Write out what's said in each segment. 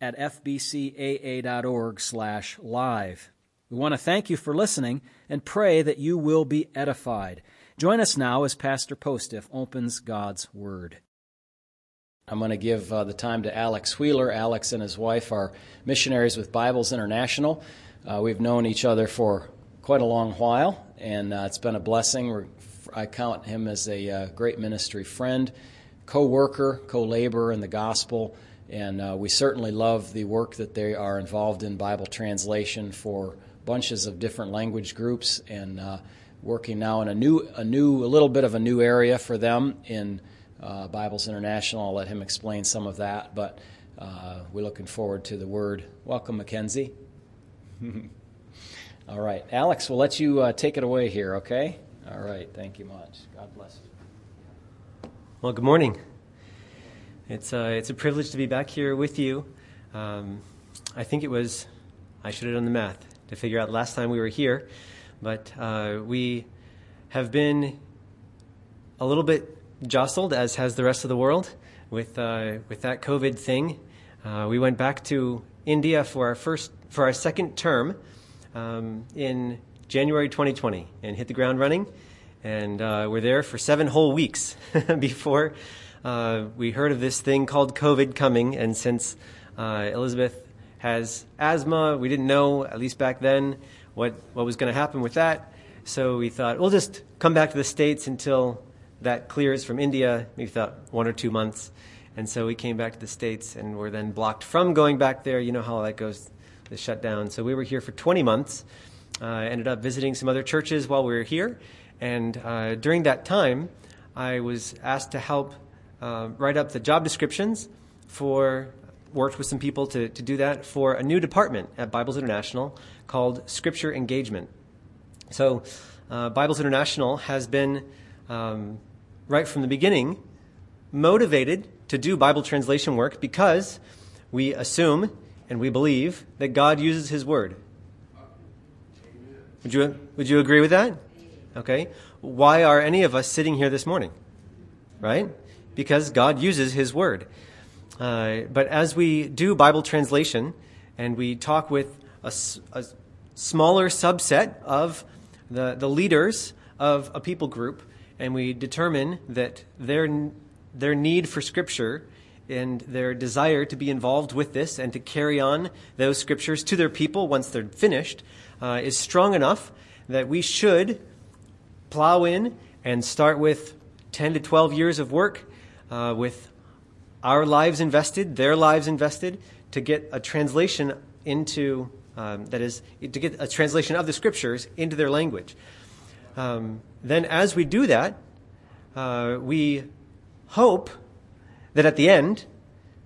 at fbcaa.org/live. We want to thank you for listening and pray that you will be edified. Join us now as Pastor Postiff opens God's Word. I'm going to give the time to Alex Wheeler. Alex and his wife are missionaries with Bibles International. We've known each other for quite a long while, and it's been a blessing. I count him as a great ministry friend, co-worker, co-laborer in the gospel. And we certainly love the work that they are involved in, Bible translation for bunches of different language groups, and working now in a little bit of a new area for them in Bibles International. I'll let him explain some of that, but we're looking forward to the Word. Welcome, Mackenzie. All right, Alex, we'll let you take it away here, okay? All right, thank you much. God bless you. Well, good morning. It's a privilege to be back here with you. I think I should have done the math to figure out last time we were here, but we have been a little bit jostled, as has the rest of the world, with that COVID thing. We went back to India for our second term in January 2020 and hit the ground running, and we're there for 7 whole weeks before. We heard of this thing called COVID coming, and since Elizabeth has asthma, we didn't know, at least back then, what was going to happen with that. So we thought, we'll just come back to the States until that clears from India. We thought 1 or 2 months. And so we came back to the States and were then blocked from going back there. You know how that goes, the shutdown. So we were here for 20 months. Ended up visiting some other churches while we were here. And during that time, I was asked to help write up the job descriptions worked with some people to do that for a new department at Bibles International called Scripture Engagement. So Bibles International has been, right from the beginning, motivated to do Bible translation work because we assume and we believe that God uses His Word. Would you agree with that? Okay. Why are any of us sitting here this morning? Right? Because God uses His Word. But as we do Bible translation and we talk with a smaller subset of the leaders of a people group, and we determine that their need for Scripture and their desire to be involved with this and to carry on those Scriptures to their people once they're finished is strong enough that we should plow in and start with 10 to 12 years of work, with our lives invested, their lives invested, to get a translation into, to get a translation of the Scriptures into their language. Then as we do that, we hope that at the end,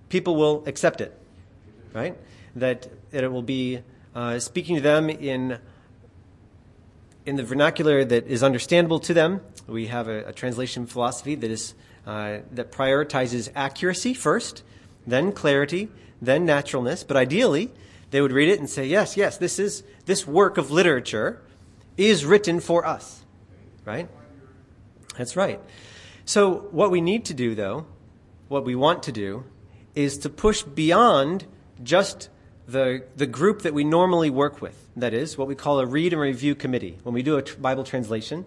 people will accept it, right? That it will be speaking to them in the vernacular that is understandable to them. We have a translation philosophy that is that prioritizes accuracy first, then clarity, then naturalness. But ideally, they would read it and say, yes, this work of literature is written for us, right? That's right. So what we need to do, though, what we want to do, is to push beyond just the group that we normally work with. That is what we call a read and review committee. When we do a Bible translation,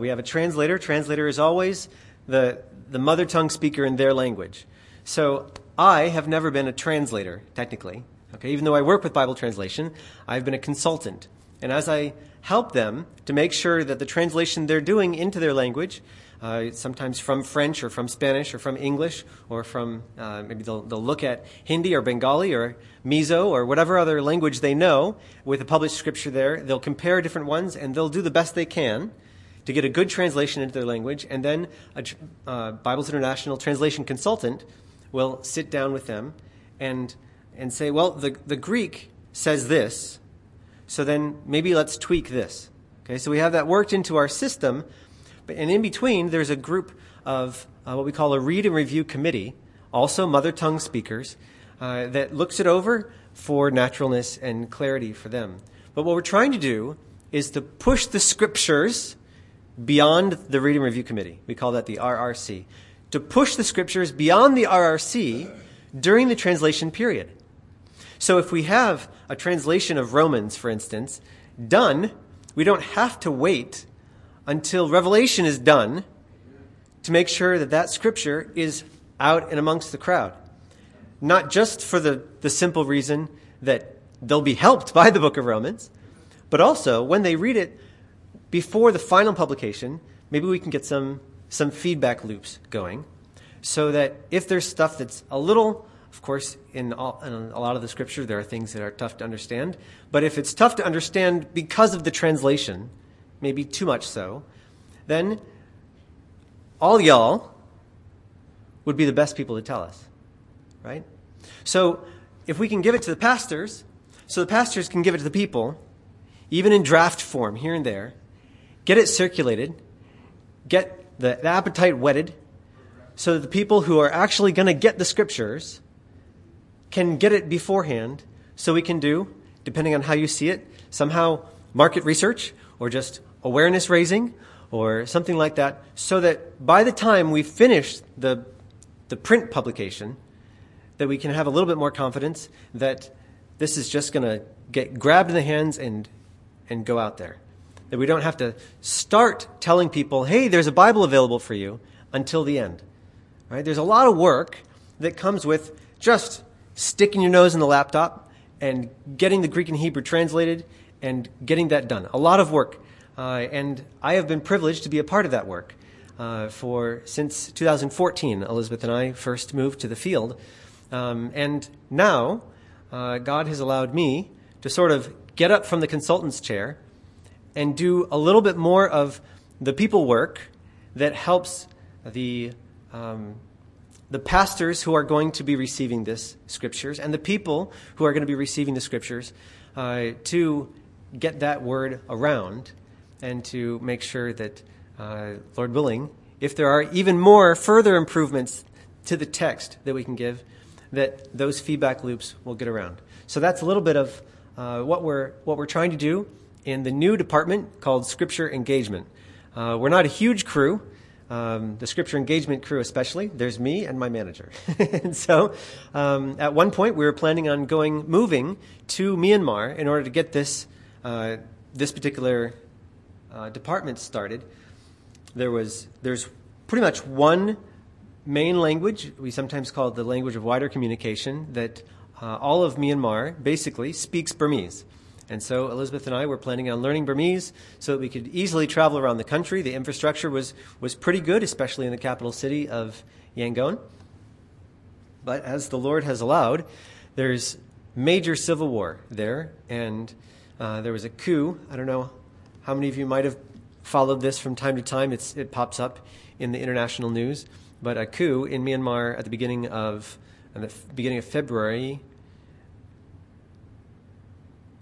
we have a translator. Translator is always the mother tongue speaker in their language. So I have never been a translator, technically. Okay, even though I work with Bible translation, I've been a consultant. And as I help them to make sure that the translation they're doing into their language, sometimes from French or from Spanish or from English or from, maybe they'll look at Hindi or Bengali or Mizo or whatever other language they know with the published Scripture there, they'll compare different ones and they'll do the best they can to get a good translation into their language, and then a Bibles International translation consultant will sit down with them and say, well, the Greek says this, So then maybe let's tweak this. Okay, so we have that worked into our system, but and in between there's a group of what we call a read and review committee, also mother tongue speakers, that looks it over for naturalness and clarity for them. But what we're trying to do is to push the scriptures beyond the read and review committee. We call that the RRC. To push the scriptures beyond the RRC during the translation period. So if we have a translation of Romans, for instance, done, we don't have to wait until Revelation is done to make sure that that scripture is out and amongst the crowd. Not just for the simple reason that they'll be helped by the book of Romans, but also when they read it before the final publication, maybe we can get some feedback loops going so that if there's stuff that's a little, of course, in a lot of the scripture, there are things that are tough to understand. But if it's tough to understand because of the translation, maybe too much so, then all y'all would be the best people to tell us, right? So if we can give it to the pastors, so the pastors can give it to the people, even in draft form here and there, get it circulated, get the appetite whetted, so that the people who are actually going to get the scriptures can get it beforehand, so we can do, depending on how you see it, somehow market research or just awareness raising or something like that, so that by the time we finish the print publication, that we can have a little bit more confidence that this is just going to get grabbed in the hands and go out there. That we don't have to start telling people, hey, there's a Bible available for you until the end. Right? There's a lot of work that comes with just sticking your nose in the laptop and getting the Greek and Hebrew translated and getting that done. A lot of work. And I have been privileged to be a part of that work since 2014. Elizabeth and I first moved to the field. And now God has allowed me to sort of get up from the consultant's chair and do a little bit more of the people work that helps the pastors who are going to be receiving this scriptures and the people who are going to be receiving the scriptures to get that word around and to make sure that, Lord willing, if there are even more further improvements to the text that we can give, that those feedback loops will get around. So that's a little bit of what we're trying to do in the new department called Scripture Engagement. We're not a huge crew. The Scripture Engagement crew especially, there's me and my manager. And so at one point we were planning on moving to Myanmar in order to get this particular department started. There's pretty much one main language, we sometimes call it the language of wider communication, that all of Myanmar basically speaks Burmese. And so Elizabeth and I were planning on learning Burmese so that we could easily travel around the country. The infrastructure was pretty good, especially in the capital city of Yangon. But as the Lord has allowed, there's major civil war there, and there was a coup. I don't know how many of you might have followed this from time to time. It pops up in the international news. But a coup in Myanmar at the beginning of February,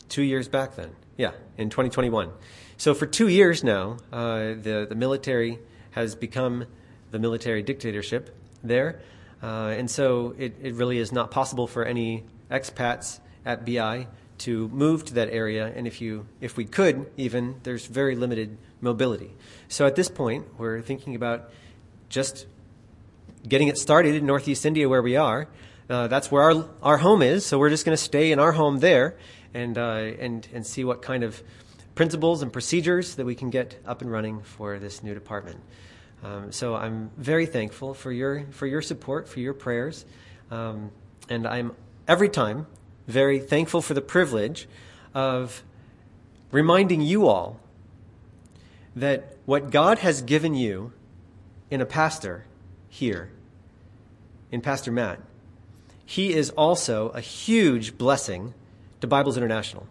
2 years back then. Yeah, in 2021. So for 2 years now, the military has become the military dictatorship there. And so it really is not possible for any expats at BI to move to that area. And if we could even, there's very limited mobility. So at this point, we're thinking about just getting it started in Northeast India where we are. That's where our home is. So we're just going to stay in our home there and see what kind of principles and procedures that we can get up and running for this new department. So I'm very thankful for your support, for your prayers. And I'm every time very thankful for the privilege of reminding you all that what God has given you in a pastor here, in Pastor Matt, he is also a huge blessing to Bibles International.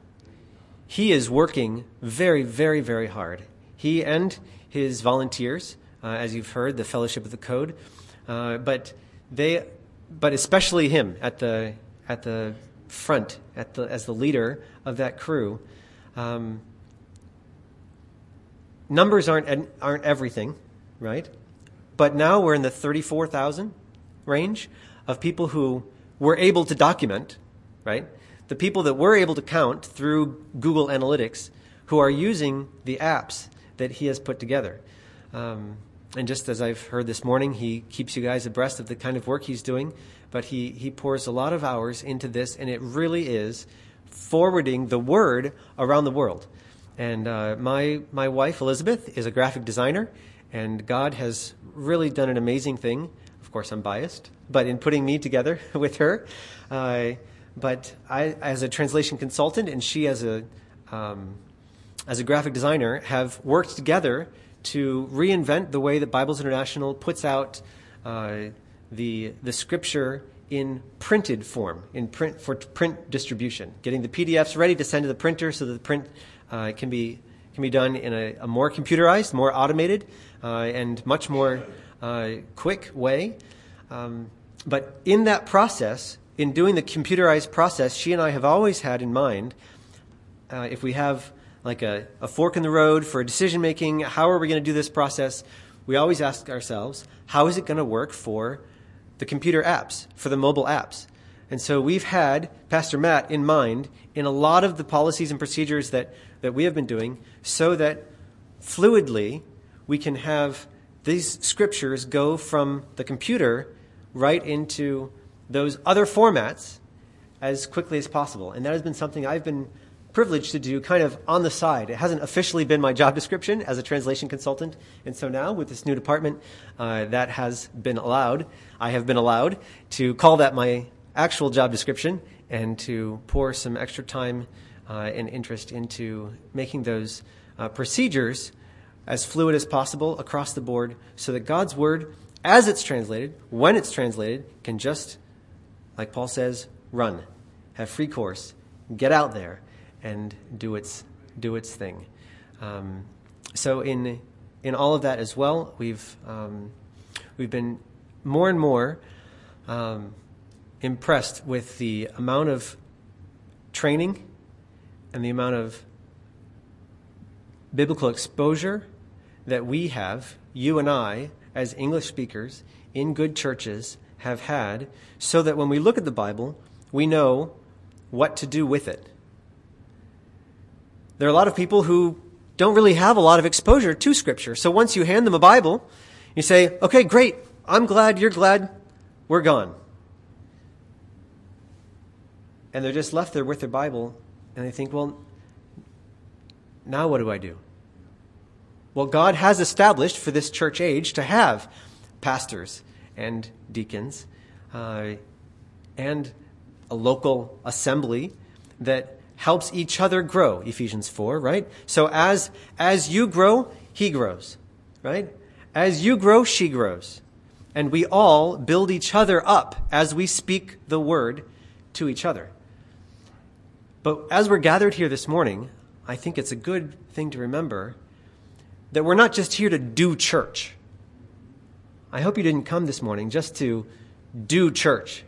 He is working very, very, very hard. He and his volunteers, as you've heard, the Fellowship of the Code, but especially him at the front, as the leader of that crew, Numbers aren't everything, right? But now we're in the 34,000 range of people who were able to document, right? The people that were able to count through Google Analytics who are using the apps that he has put together. And just as I've heard this morning, he keeps you guys abreast of the kind of work he's doing, but he pours a lot of hours into this, and it really is forwarding the word around the world. And my wife, Elizabeth, is a graphic designer, and God has really done an amazing thing. Of course, I'm biased, but in putting me together with her. But I, as a translation consultant, and she as a graphic designer, have worked together to reinvent the way that Bibles International puts out the Scripture in printed form, for print distribution, getting the PDFs ready to send to the printer so that the print can be done in a more computerized, more automated, and much more quick way. But in that process, in doing the computerized process, she and I have always had in mind, if we have like a fork in the road for decision-making, how are we going to do this process? We always ask ourselves, how is it going to work for the computer apps, for the mobile apps? And so we've had Pastor Matt in mind in a lot of the policies and procedures that we have been doing so that fluidly we can have these scriptures go from the computer right into those other formats as quickly as possible. And that has been something I've been privileged to do kind of on the side. It hasn't officially been my job description as a translation consultant. And so now with this new department, that has been allowed. I have been allowed to call that my actual job description and to pour some extra time and interest into making those procedures as fluid as possible across the board so that God's word, as it's translated, when it's translated, can just, like Paul says, run, have free course, get out there, and do its thing. So in all of that as well, we've been more and more impressed with the amount of training and the amount of biblical exposure that we have, you and I, as English speakers in good churches have had, so that when we look at the Bible, we know what to do with it. There are a lot of people who don't really have a lot of exposure to Scripture. So once you hand them a Bible, you say, okay, great, I'm glad, you're glad, we're gone. And they're just left there with their Bible, and they think, well, now what do I do? Well, God has established for this church age to have pastors and deacons and a local assembly that helps each other grow, Ephesians 4, right? So as you grow, he grows, right? As you grow, she grows. And we all build each other up as we speak the word to each other. But as we're gathered here this morning, I think it's a good thing to remember that we're not just here to do church. I hope you didn't come this morning just to do church,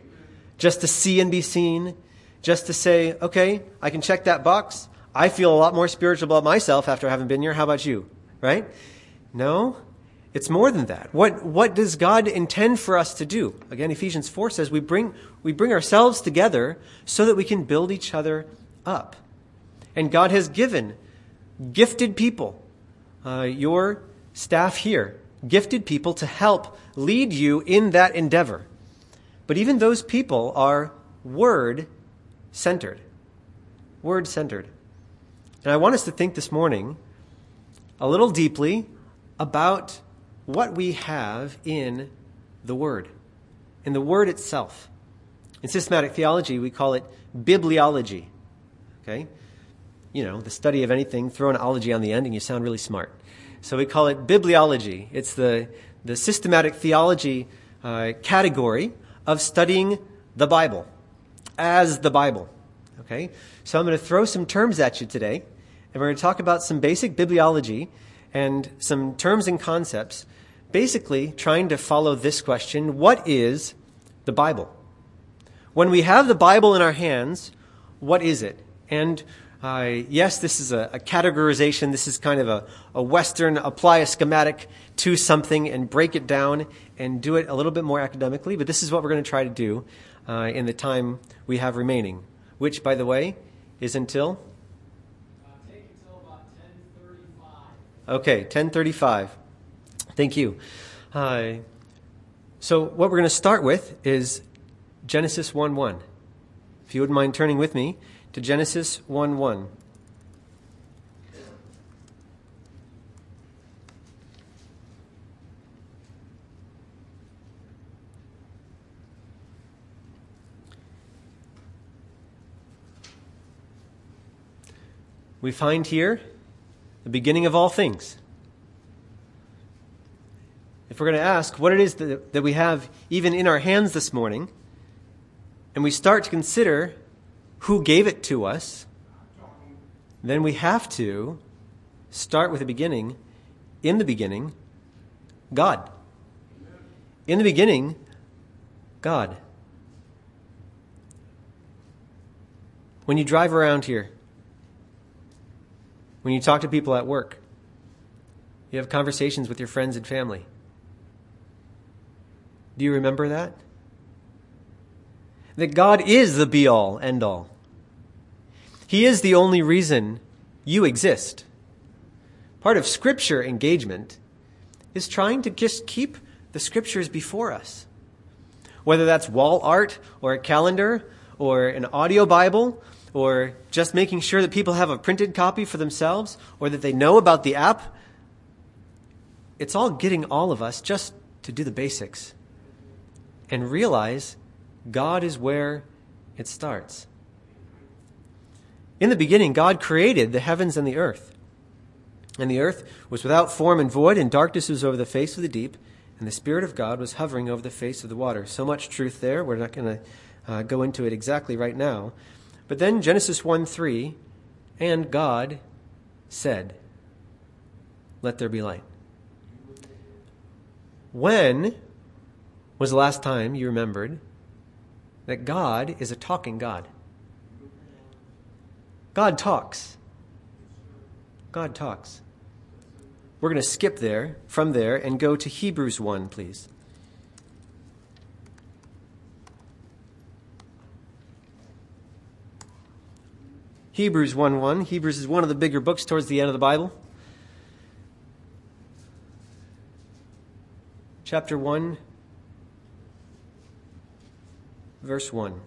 just to see and be seen, just to say, okay, I can check that box. I feel a lot more spiritual about myself after I haven't been here. How about you? Right? No, it's more than that. What does God intend for us to do? Again, Ephesians 4 says we bring ourselves together so that we can build each other up. And God has given gifted people, your staff here, gifted people to help lead you in that endeavor. But even those people are word-centered. And I want us to think this morning a little deeply about what we have in the Word itself. In systematic theology, we call it bibliology, okay? You know, the study of anything, throw an ology on the end, and you sound really smart. So we call it bibliology. It's the systematic theology category of studying the Bible as the Bible. Okay, so I'm going to throw some terms at you today, and we're going to talk about some basic bibliology and some terms and concepts, basically trying to follow this question: what is the Bible? When we have the Bible in our hands, what is it? And Yes, this is a categorization. This is kind of a Western, apply a schematic to something and break it down and do it a little bit more academically. But this is what we're going to try to do in the time we have remaining, which, by the way, is until? Take until about 10:35. Okay, 10:35. Thank you. So what we're going to start with is Genesis 1:1. If you wouldn't mind turning with me to Genesis 1:1. We find here the beginning of all things. If we're going to ask what it is that we have even in our hands this morning, and we start to consider who gave it to us, then we have to start with the beginning. In the beginning, God. In the beginning, God. When you drive around here, when you talk to people at work, you have conversations with your friends and family. Do you remember that? That God is the be-all, end-all. He is the only reason you exist. Part of Scripture engagement is trying to just keep the Scriptures before us. Whether that's wall art or a calendar or an audio Bible or just making sure that people have a printed copy for themselves or that they know about the app, it's all getting all of us just to do the basics and realize God is where it starts. In the beginning, God created the heavens and the earth. And the earth was without form and void, and darkness was over the face of the deep, and the Spirit of God was hovering over the face of the water. So much truth there. We're not going to go into it exactly right now. But then Genesis 1:3, and God said, "Let there be light." When was the last time you remembered that God is a talking God? God talks. God talks. We're going to skip there, from there, and go to Hebrews 1, please. Hebrews 1:1. Hebrews is one of the bigger books towards the end of the Bible. Chapter 1. Verse 1.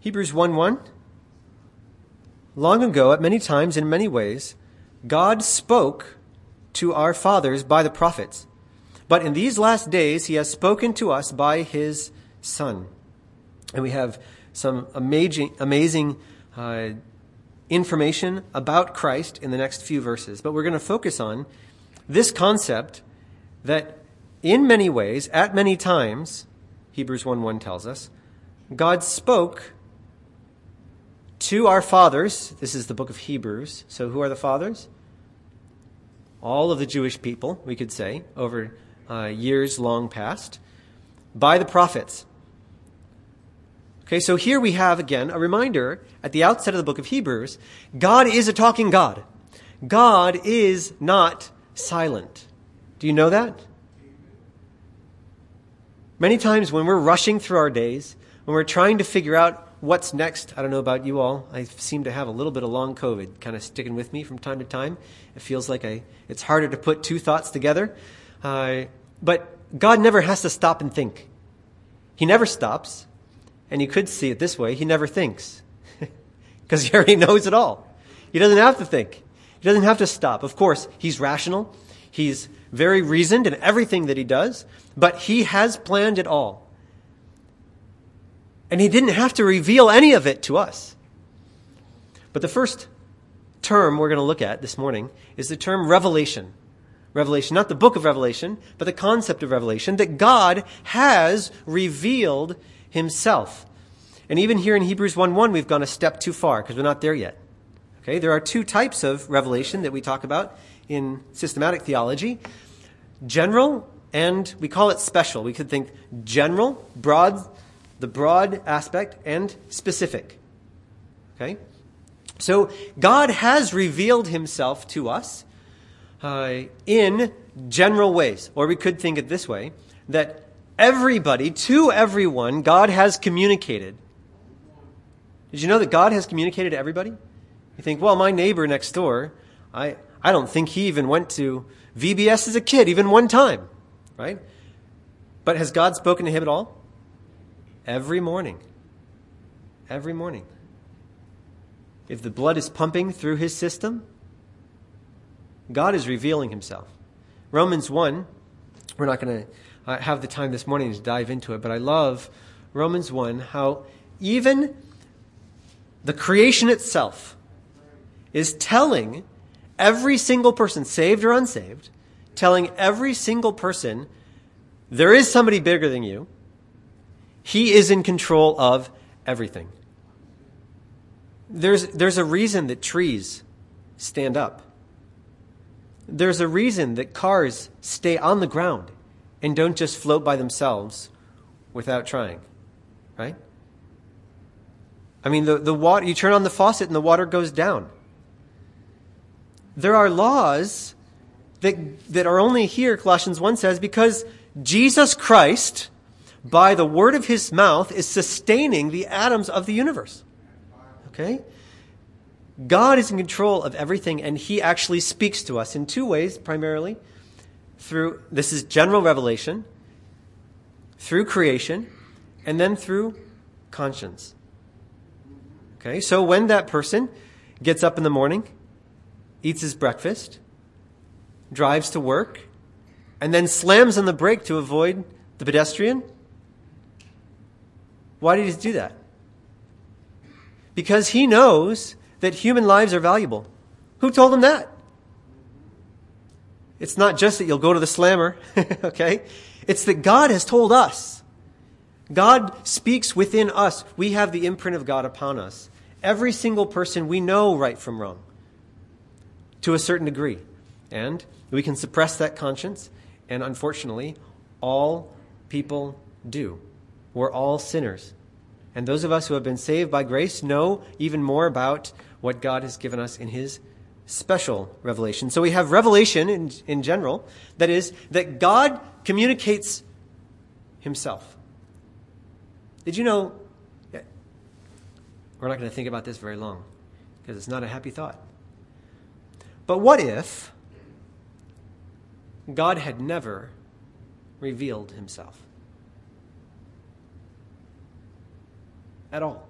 Hebrews 1:1. Long ago, at many times, in many ways, God spoke to our fathers by the prophets. But in these last days, he has spoken to us by his Son. And we have some amazing information about Christ in the next few verses. But we're going to focus on this concept that in many ways, at many times, Hebrews 1:1 tells us, God spoke to our fathers. This is the book of Hebrews. So who are the fathers? All of the Jewish people, we could say, over years long past, by the prophets. Okay, so here we have, again, a reminder at the outset of the book of Hebrews, God is a talking God. God is not silent. Do you know that? Many times when we're rushing through our days, when we're trying to figure out what's next, I don't know about you all, I seem to have a little bit of long COVID kind of sticking with me from time to time. It feels like it's harder to put two thoughts together. But God never has to stop and think. He never stops. And you could see it this way. He never thinks because he already knows it all. He doesn't have to think. He doesn't have to stop. Of course, he's rational. He's very reasoned in everything that he does, but he has planned it all. And he didn't have to reveal any of it to us. But the first term we're going to look at this morning is the term revelation. Revelation, not the book of Revelation, but the concept of revelation, that God has revealed himself. And even here in Hebrews 1:1, we've gone a step too far because we're not there yet. Okay, there are two types of revelation that we talk about in systematic theology. General and we call it special. We could think general, broad, the broad aspect, and specific. Okay? So God has revealed himself to us in general ways. Or we could think it this way, that everybody, to everyone, God has communicated. Did you know that God has communicated to everybody? You think, well, my neighbor next door, I don't think he even went to VBS as a kid, even one time, right? But has God spoken to him at all? Every morning. Every morning. If the blood is pumping through his system, God is revealing himself. Romans 1, we're not going to have the time this morning to dive into it, but I love Romans 1, how even the creation itself is telling every single person, saved or unsaved, telling every single person, there is somebody bigger than you. He is in control of everything. There's a reason that trees stand up. There's a reason that cars stay on the ground and don't just float by themselves without trying, right? I mean, the water, you turn on the faucet and the water goes down. There are laws that are only here, Colossians 1 says, because Jesus Christ, by the word of his mouth, is sustaining the atoms of the universe. Okay? God is in control of everything, and he actually speaks to us in two ways, primarily. Through, this is general revelation, through creation, and then through conscience. Okay? So when that person gets up in the morning, eats his breakfast, drives to work, and then slams on the brake to avoid the pedestrian. Why did he do that? Because he knows that human lives are valuable. Who told him that? It's not just that you'll go to the slammer, okay? It's that God has told us. God speaks within us. We have the imprint of God upon us. Every single person, we know right from wrong, to a certain degree. And we can suppress that conscience, and unfortunately, all people do. We're all sinners. And those of us who have been saved by grace know even more about what God has given us in his special revelation. So we have revelation in general, that is, that God communicates himself. Did you know, we're not going to think about this very long, because it's not a happy thought. But what if God had never revealed himself at all?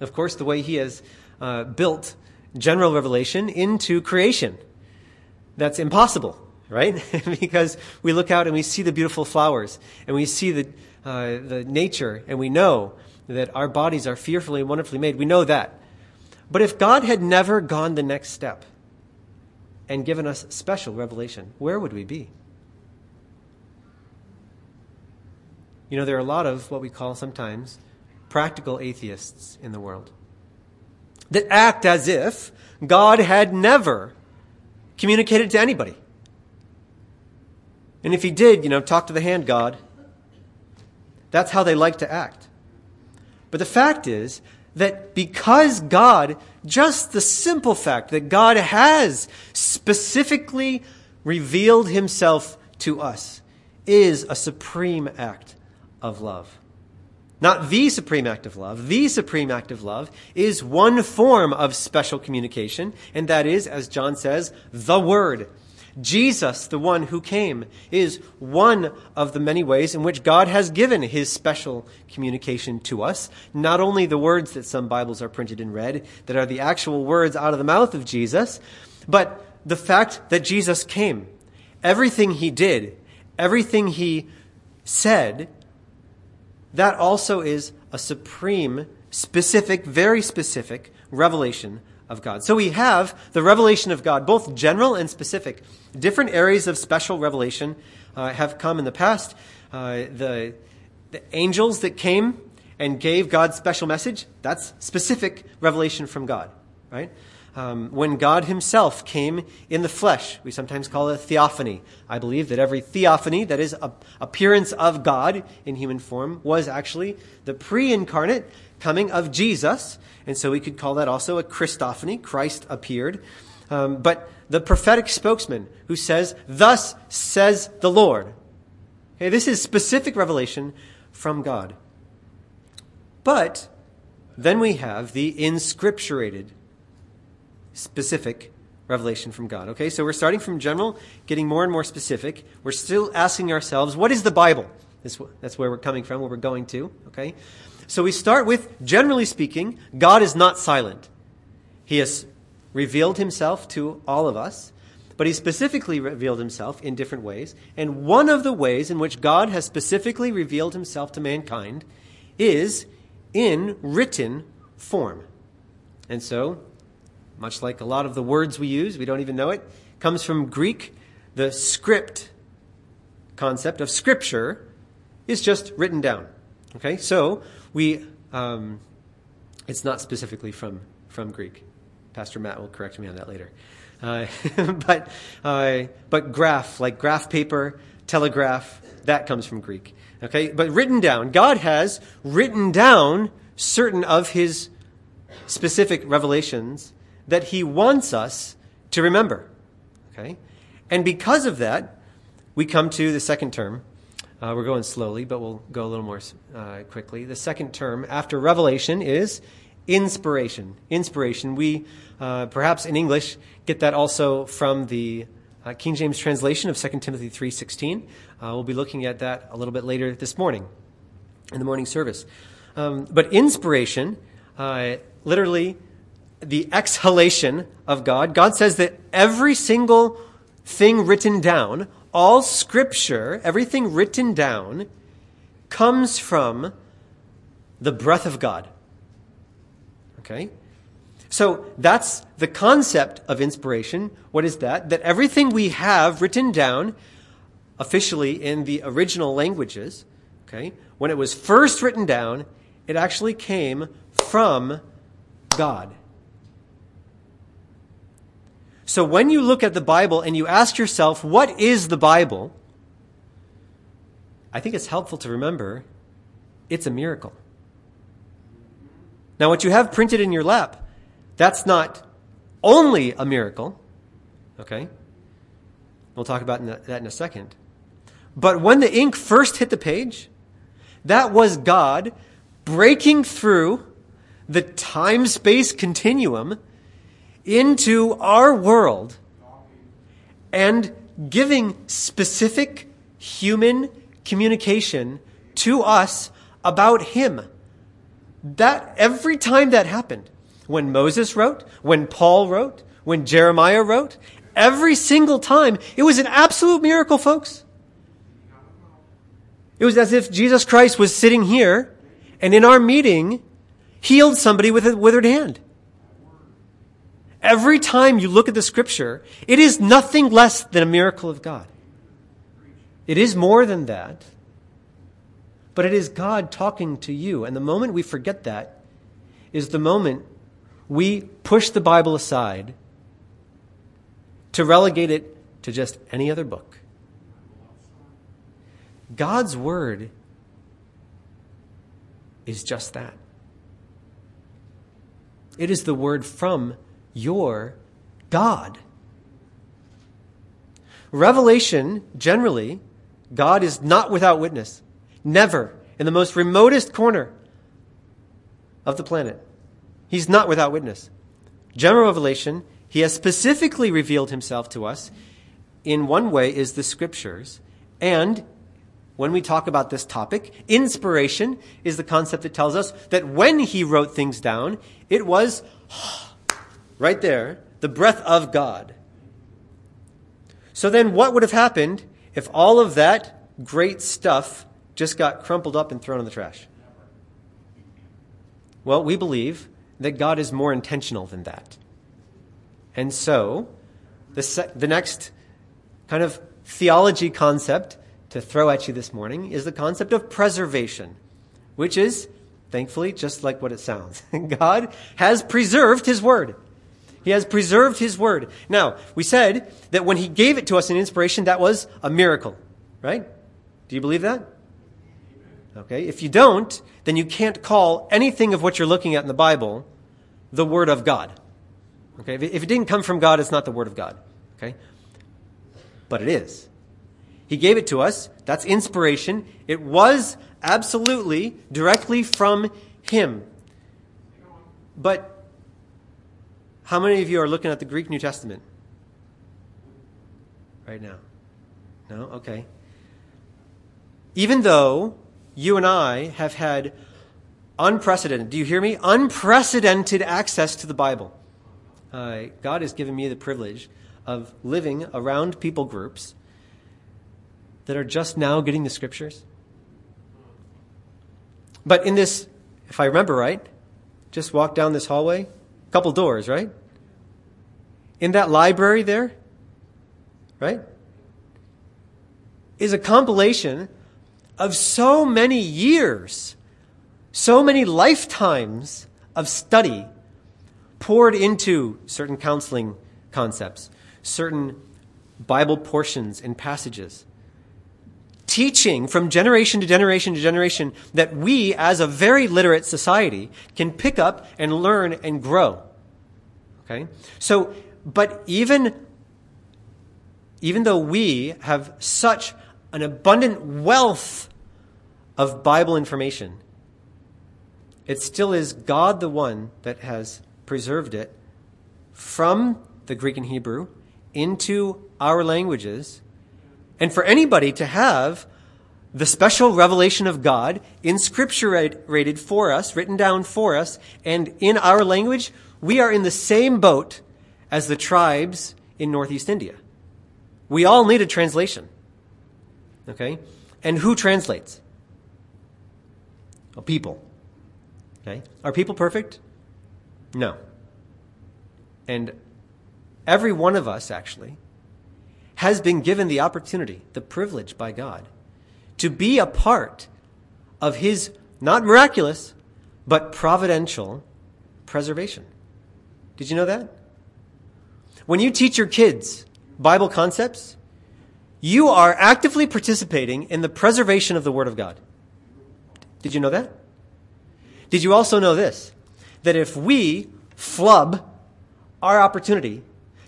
Of course, the way he has built general revelation into creation, that's impossible, right? Because we look out and we see the beautiful flowers, and we see the nature, and we know that our bodies are fearfully and wonderfully made. We know that. But if God had never gone the next step and given us special revelation, where would we be? You know, there are a lot of what we call sometimes practical atheists in the world that act as if God had never communicated to anybody. And if he did, you know, talk to the hand, God. That's how they like to act. But the fact is, that because God, just the simple fact that God has specifically revealed himself to us is a supreme act of love. Not the supreme act of love. The supreme act of love is one form of special communication, and that is, as John says, the Word. Jesus, the one who came, is one of the many ways in which God has given his special communication to us. Not only the words that some Bibles are printed in red, that are the actual words out of the mouth of Jesus, but the fact that Jesus came. Everything he did, everything he said, that also is a supreme, specific, very specific revelation of God. So we have the revelation of God, both general and specific. Different areas of special revelation have come in the past. The angels that came and gave God's special message, that's specific revelation from God, right? when God himself came in the flesh. We sometimes call it a theophany. I believe that every theophany, that is, appearance of God in human form, was actually the pre-incarnate coming of Jesus. And so we could call that also a Christophany. Christ appeared. But the prophetic spokesman who says, "Thus says the Lord." Okay, this is specific revelation from God. But then we have the inscripturated specific revelation from God. Okay, so we're starting from general, getting more and more specific. We're still asking ourselves, what is the Bible? That's where we're coming from, where we're going to. Okay, so we start with, generally speaking, God is not silent. He has revealed himself to all of us, but he specifically revealed himself in different ways. And one of the ways in which God has specifically revealed himself to mankind is in written form. And so, much like a lot of the words we use, we don't even know it, comes from Greek. The script concept of Scripture is just written down. Okay, so we it's not specifically from Greek. Pastor Matt will correct me on that later. But graph, like graph paper, telegraph, that comes from Greek. Okay, but written down. God has written down certain of his specific revelations that he wants us to remember. Okay, and because of that, we come to the second term. We're going slowly, but we'll go a little more quickly. The second term after revelation is inspiration. Inspiration. We, perhaps in English, get that also from the King James translation of 2 Timothy 3:16. We'll be looking at that a little bit later this morning in the morning service. But inspiration, literally the exhalation of God. God says that every single thing written down, all Scripture, everything written down, comes from the breath of God. Okay? So that's the concept of inspiration. What is that? That everything we have written down officially in the original languages, okay, when it was first written down, it actually came from God. So when you look at the Bible and you ask yourself, what is the Bible? I think it's helpful to remember it's a miracle. Now, what you have printed in your lap, that's not only a miracle, okay? We'll talk about that in a second. But when the ink first hit the page, that was God breaking through the time-space continuum into our world and giving specific human communication to us about him. That every time that happened, when Moses wrote, when Paul wrote, when Jeremiah wrote, every single time, it was an absolute miracle, folks. It was as if Jesus Christ was sitting here and in our meeting healed somebody with a withered hand. Every time you look at the Scripture, it is nothing less than a miracle of God. It is more than that, but it is God talking to you. And the moment we forget that is the moment we push the Bible aside to relegate it to just any other book. God's Word is just that. It is the Word from your God. Revelation, generally, God is not without witness. Never. In the most remotest corner of the planet, he's not without witness. General revelation, he has specifically revealed himself to us in one way is the Scriptures. And when we talk about this topic, inspiration is the concept that tells us that when he wrote things down, it was right there, the breath of God. So then what would have happened if all of that great stuff just got crumpled up and thrown in the trash? Well, we believe that God is more intentional than that. And so the next kind of theology concept to throw at you this morning is the concept of preservation, which is, thankfully, just like what it sounds. God has preserved his Word. He has preserved his word. Now, we said that when he gave it to us in inspiration, that was a miracle, right? Do you believe that? Okay. If you don't, then you can't call anything of what you're looking at in the Bible the word of God. Okay. If it didn't come from God, it's not the word of God. Okay. But it is. He gave it to us. That's inspiration. It was absolutely directly from him. But how many of you are looking at the Greek New Testament right now? No? Okay. Even though you and I have had unprecedented, do you hear me? Unprecedented access to the Bible. God has given me the privilege of living around people groups that are just now getting the scriptures. But in this, if I remember right, just walk down this hallway, couple doors, right? In that library there, right, is a compilation of so many years, so many lifetimes of study poured into certain counseling concepts, certain Bible portions and passages, teaching from generation to generation to generation that we, as a very literate society, can pick up and learn and grow. Okay? So, but even though we have such an abundant wealth of Bible information, it still is God the one that has preserved it from the Greek and Hebrew into our languages. And for anybody to have the special revelation of God in Scripture rated for us, written down for us, and in our language, we are in the same boat as the tribes in Northeast India. We all need a translation. Okay? And who translates? Well, people. Okay? Are people perfect? No. And every one of us, actually, has been given the opportunity, the privilege by God, to be a part of his, not miraculous, but providential preservation. Did you know that? When you teach your kids Bible concepts, you are actively participating in the preservation of the Word of God. Did you know that? Did you also know this? That if we flub our opportunity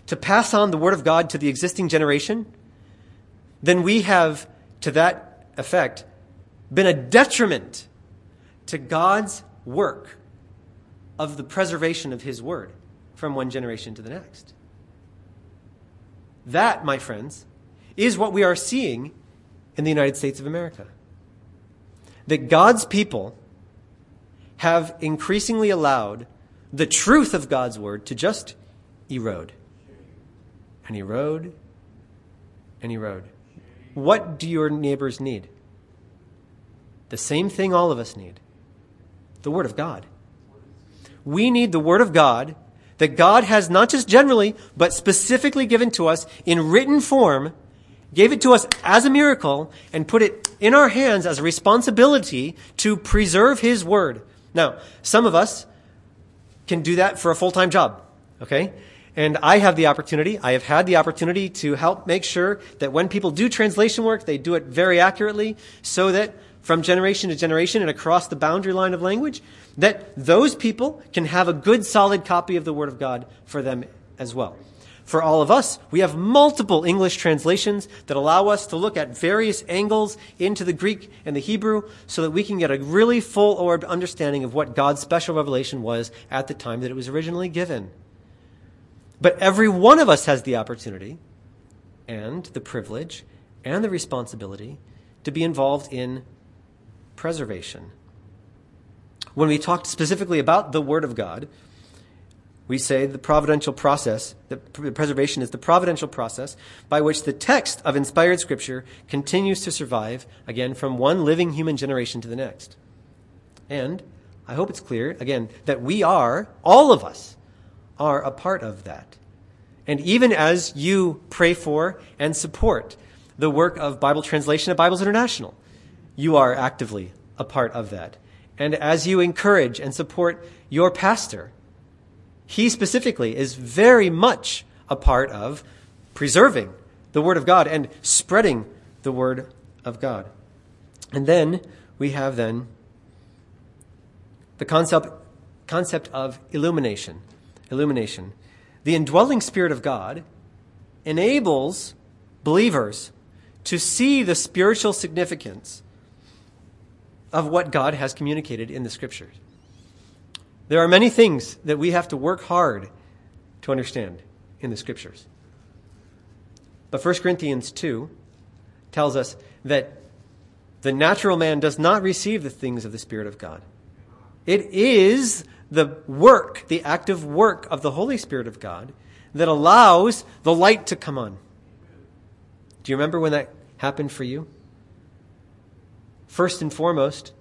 to pass on the Word of God to the existing generation, then we have, to that effect, been a detriment to God's work of the preservation of his Word from one generation to the next. That, my friends, is what we are seeing in the United States of America. That God's people have increasingly allowed the truth of God's Word to just erode. And erode, and erode. What do your neighbors need? The same thing all of us need. The Word of God. We need the Word of God that God has not just generally, but specifically given to us in written form, gave it to us as a miracle, and put it in our hands as a responsibility to preserve his Word. Now, some of us can do that for a full-time job, okay? And I have had the opportunity to help make sure that when people do translation work, they do it very accurately so that from generation to generation and across the boundary line of language, that those people can have a good, solid copy of the Word of God for them as well. For all of us, we have multiple English translations that allow us to look at various angles into the Greek and the Hebrew so that we can get a really full-orbed understanding of what God's special revelation was at the time that it was originally given. But every one of us has the opportunity and the privilege and the responsibility to be involved in preservation. When we talked specifically about the Word of God, we say the providential process, the preservation is the providential process by which the text of inspired Scripture continues to survive, again, from one living human generation to the next. And I hope it's clear, again, that we are, all of us, are a part of that. And even as you pray for and support the work of Bible translation at Bibles International, you are actively a part of that. And as you encourage and support your pastor he specifically is very much a part of preserving the Word of God and spreading the Word of God. And then we have the concept of illumination. Illumination. The indwelling Spirit of God enables believers to see the spiritual significance of what God has communicated in the Scriptures. There are many things that we have to work hard to understand in the Scriptures. But 1 Corinthians 2 tells us that the natural man does not receive the things of the Spirit of God. It is the work, the active work of the Holy Spirit of God that allows the light to come on. Do you remember when that happened for you? First and foremost,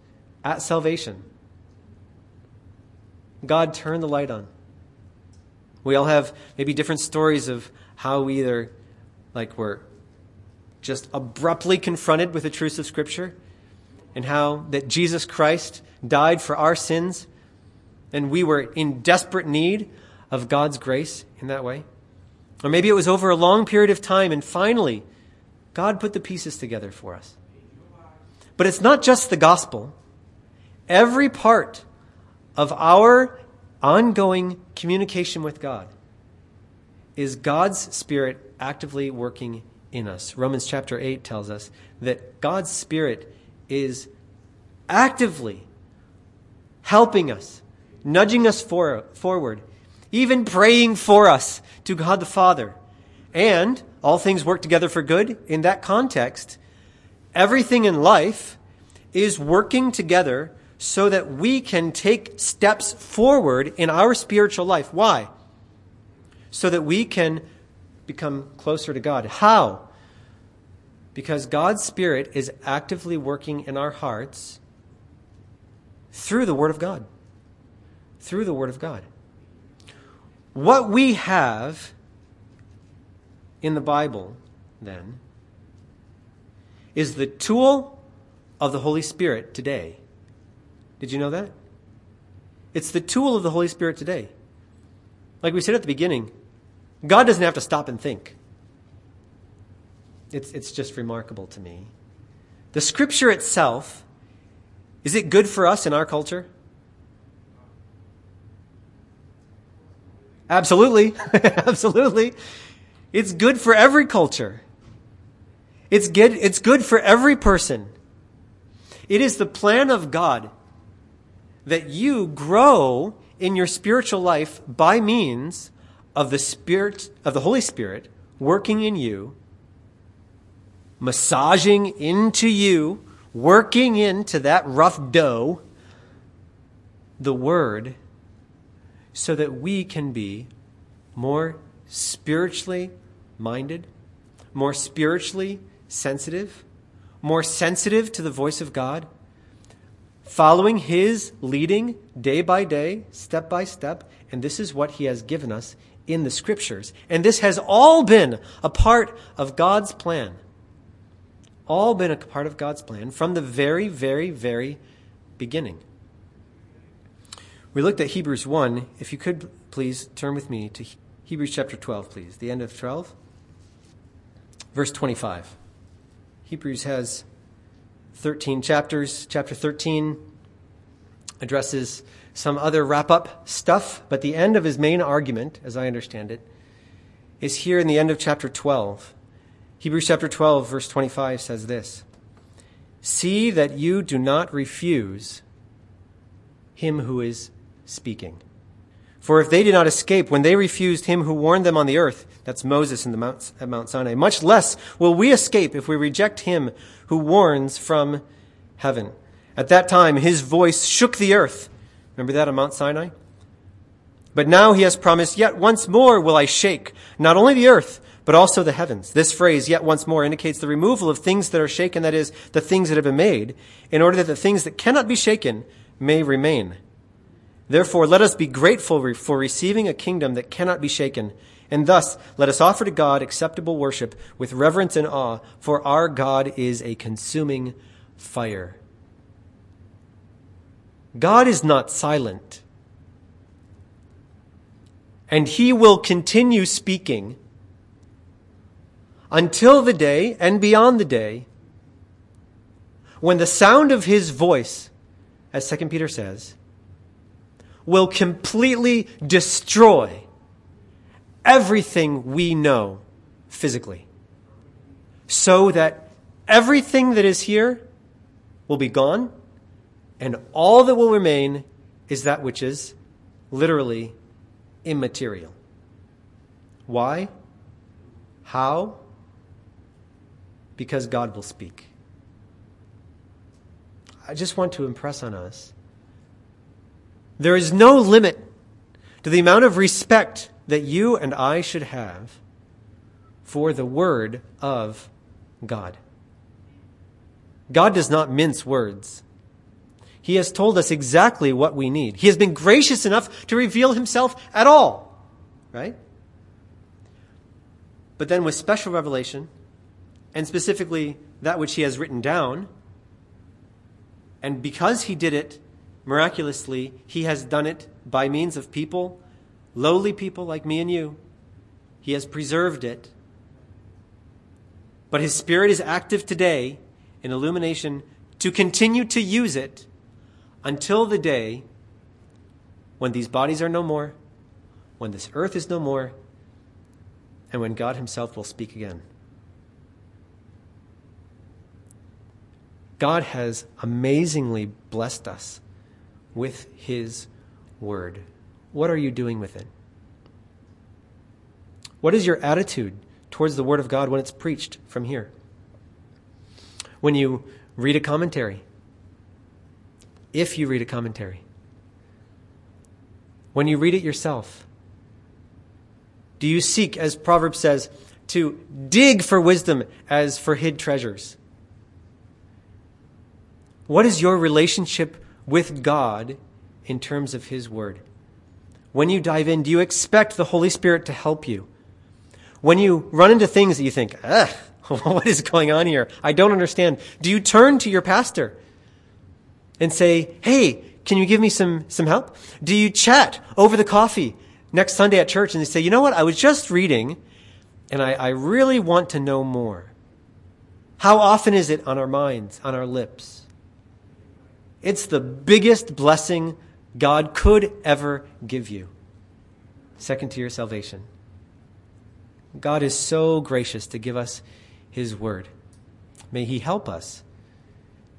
at salvation, God turned the light on. We all have maybe different stories of how we either were just abruptly confronted with the truths of Scripture and how that Jesus Christ died for our sins and we were in desperate need of God's grace in that way. Or maybe it was over a long period of time and finally God put the pieces together for us. But it's not just the gospel. Every part of our ongoing communication with God is God's Spirit actively working in us. Romans chapter 8 tells us that God's Spirit is actively helping us, nudging us forward, even praying for us to God the Father. And all things work together for good. In that context, everything in life is working together so that we can take steps forward in our spiritual life. Why? So that we can become closer to God. How? Because God's Spirit is actively working in our hearts through the Word of God. Through the Word of God. What we have in the Bible, then, is the tool of the Holy Spirit today. Did you know that? It's the tool of the Holy Spirit today. Like we said at the beginning, God doesn't have to stop and think. It's just remarkable to me. The Scripture itself, is it good for us in our culture? Absolutely. Absolutely. It's good for every culture. It's good for every person. It is the plan of God that you grow in your spiritual life by means of the Spirit, of the Holy Spirit working in you, massaging into you, working into that rough dough, the Word, so that we can be more spiritually minded, more spiritually sensitive, more sensitive to the voice of God, following His leading day by day, step by step, and this is what He has given us in the Scriptures. And this has all been a part of God's plan. All been a part of God's plan from the very, very, very beginning. We looked at Hebrews 1. If you could please turn with me to Hebrews chapter 12, please. The end of 12. Verse 25. Hebrews has 13 chapters. Chapter 13 addresses some other wrap-up stuff, but the end of his main argument, as I understand it, is here in the end of chapter 12. Hebrews chapter 12, verse 25 says this: "See that you do not refuse him who is speaking. For if they did not escape when they refused him who warned them on the earth," that's Moses at Mount Sinai, "much less will we escape if we reject him who warns from heaven. At that time his voice shook the earth." Remember that on Mount Sinai? "But now he has promised, yet once more will I shake, not only the earth, but also the heavens." This phrase, "yet once more," indicates the removal of things that are shaken, that is, the things that have been made, in order that the things that cannot be shaken may remain. "Therefore, let us be grateful for receiving a kingdom that cannot be shaken, and thus let us offer to God acceptable worship with reverence and awe, for our God is a consuming fire." God is not silent. and he will continue speaking until the day and beyond the day when the sound of his voice, as 2 Peter says, will completely destroy everything we know physically, so that everything that is here will be gone, and all that will remain is that which is literally immaterial. Why? How? Because God will speak. I just want to impress on us, there is no limit to the amount of respect that you and I should have for the word of God. God does not mince words. He has told us exactly what we need. He has been gracious enough to reveal himself at all, right? But then with special revelation, and specifically that which he has written down, and because he did it miraculously, he has done it by means of people, lowly people like me and you. He has preserved it. But his Spirit is active today in illumination to continue to use it until the day when these bodies are no more, when this earth is no more, and when God himself will speak again. God has amazingly blessed us with his word. What are you doing with it? What is your attitude towards the word of God when it's preached from here? When you read a commentary, if you read a commentary, when you read it yourself, do you seek, as Proverbs says, to dig for wisdom as for hid treasures? What is your relationship with God in terms of his word? When you dive in, do you expect the Holy Spirit to help you? When you run into things that you think, what is going on here? I don't understand. Do you turn to your pastor and say, hey, can you give me some help? Do you chat over the coffee next Sunday at church and they say, you know what? I was just reading and I really want to know more. How often is it on our minds, on our lips? It's the biggest blessing God could ever give you, second to your salvation. God is so gracious to give us his word. May he help us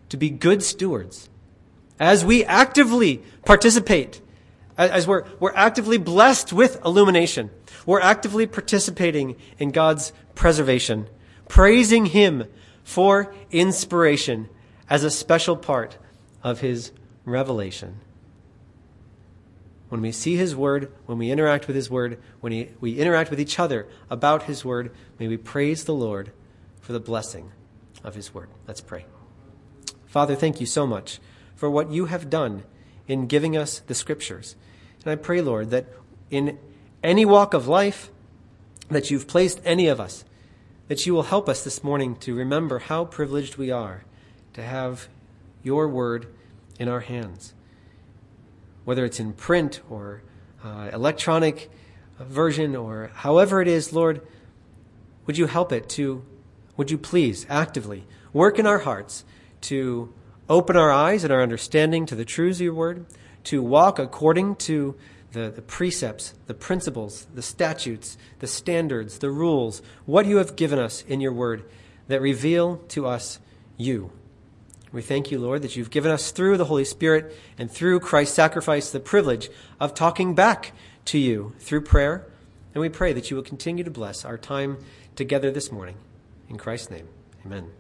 to be good stewards as we actively participate, as we're actively blessed with illumination. We're actively participating in God's preservation, praising him for inspiration as a special part of his revelation. When we see his word, when we interact with his word, when we interact with each other about his word, may we praise the Lord for the blessing of his word. Let's pray. Father, thank you so much for what you have done in giving us the scriptures. And I pray, Lord, that in any walk of life that you've placed any of us, that you will help us this morning to remember how privileged we are to have your word in our hands. Whether it's in print or electronic version or however it is, Lord, would you please actively work in our hearts to open our eyes and our understanding to the truths of your word, to walk according to the precepts, the principles, the statutes, the standards, the rules, what you have given us in your word that reveal to us you. We thank you, Lord, that you've given us through the Holy Spirit and through Christ's sacrifice the privilege of talking back to you through prayer. And we pray that you will continue to bless our time together this morning. In Christ's name, amen.